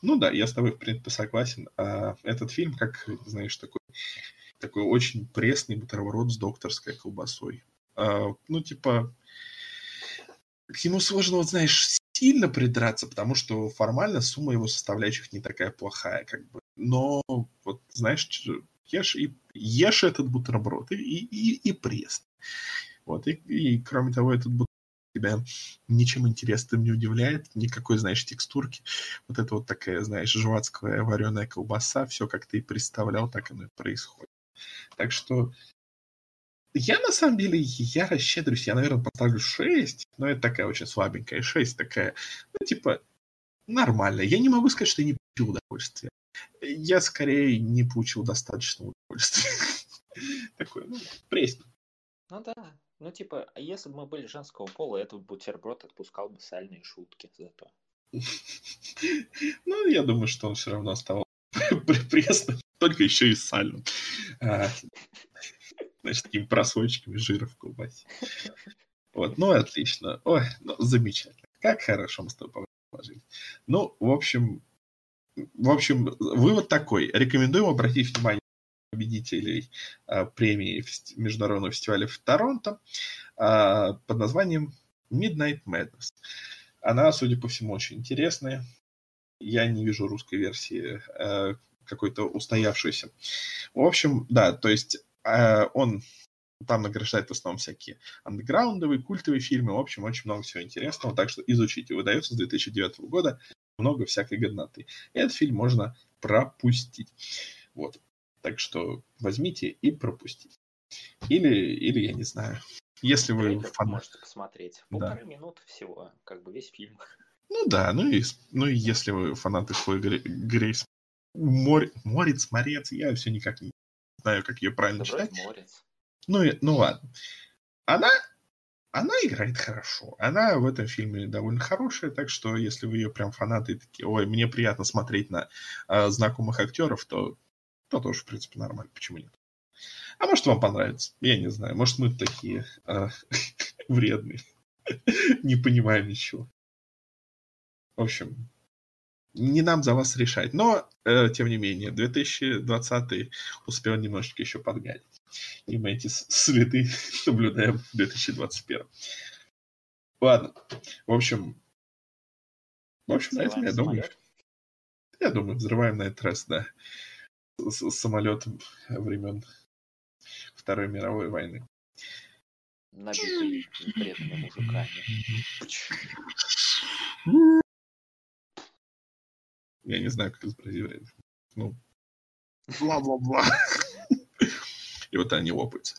Ну да, я с тобой, в принципе, согласен. А этот фильм, как, знаешь, такой, такой очень пресный бутерброд с докторской колбасой. А, ну, типа... К нему сложно, вот, знаешь... сильно придраться, потому что формально сумма его составляющих не такая плохая, как бы. Но, вот, знаешь, ешь, и, ешь этот бутерброд, и, и, и пресс. Вот, и, и, кроме того, этот бутерброд тебя ничем интересным не удивляет, никакой, знаешь, текстурки. Вот это вот такая, знаешь, жвацкая вареная колбаса, все, как ты и представлял, так оно и происходит. Так что... Я, на самом деле, я расщедрюсь, я, наверное, поставлю шесть, но это такая очень слабенькая шесть, такая, ну, типа, нормальная. Я не могу сказать, что я не получил удовольствия. Я, скорее, не получил достаточного удовольствия. Такое, ну, пресня. Ну, да. Ну, типа, если бы мы были женского пола, этот бутерброд отпускал бы сальные шутки зато. Ну, я думаю, что он все равно оставался пресным, только еще и сальным. Значит, такими просольчиками жира в колбасе. Вот, ну, отлично. Ой, ну, замечательно. Как хорошо мы с тобой положили. Ну, в общем, в общем, вывод такой. Рекомендуем обратить внимание победителей а, премии Международного фестиваля в Торонто а, под названием Midnight Madness. Она, судя по всему, очень интересная. Я не вижу русской версии а, какой-то устоявшейся. В общем, да, то есть он там награждает в основном всякие андеграундовые, культовые фильмы. В общем, очень много всего интересного. Так что изучите. Выдается с две тысячи девятого года. Много всякой годноты. Этот фильм можно пропустить. Вот. Так что возьмите и пропустите. Или, или я не знаю. Если вы... Фан... Можете посмотреть. Полторы да. минуты всего. Как бы весь фильм. Ну да. Ну и, ну и если вы фанаты Хлои Грейс Мор... Морец, Морец. Я все никак не... знаю, как ее правильно Добрый читать. Морец. Ну, ну ладно. Она, она играет хорошо. Она в этом фильме довольно хорошая, так что если вы ее прям фанаты такие, ой, мне приятно смотреть на э, знакомых актеров, то, то тоже, в принципе, нормально. Почему нет? А может, вам понравится? Я не знаю. Может, мы такие э, вредные. Не понимаем ничего. В общем... Не нам за вас решать. Но, э, тем не менее, две тысячи двадцатый успел немножечко еще подгадить. И мы эти следы наблюдаем в две тысячи двадцать первом. Ладно. В общем, в общем, на этом, я думаю, я думаю, взрываем на этот раз, да. с самолетом времен Второй мировой войны. Набитый вредными мужиками. Я не знаю, как изобразить вредных. Ну, бла-бла-бла. И вот они лопаются.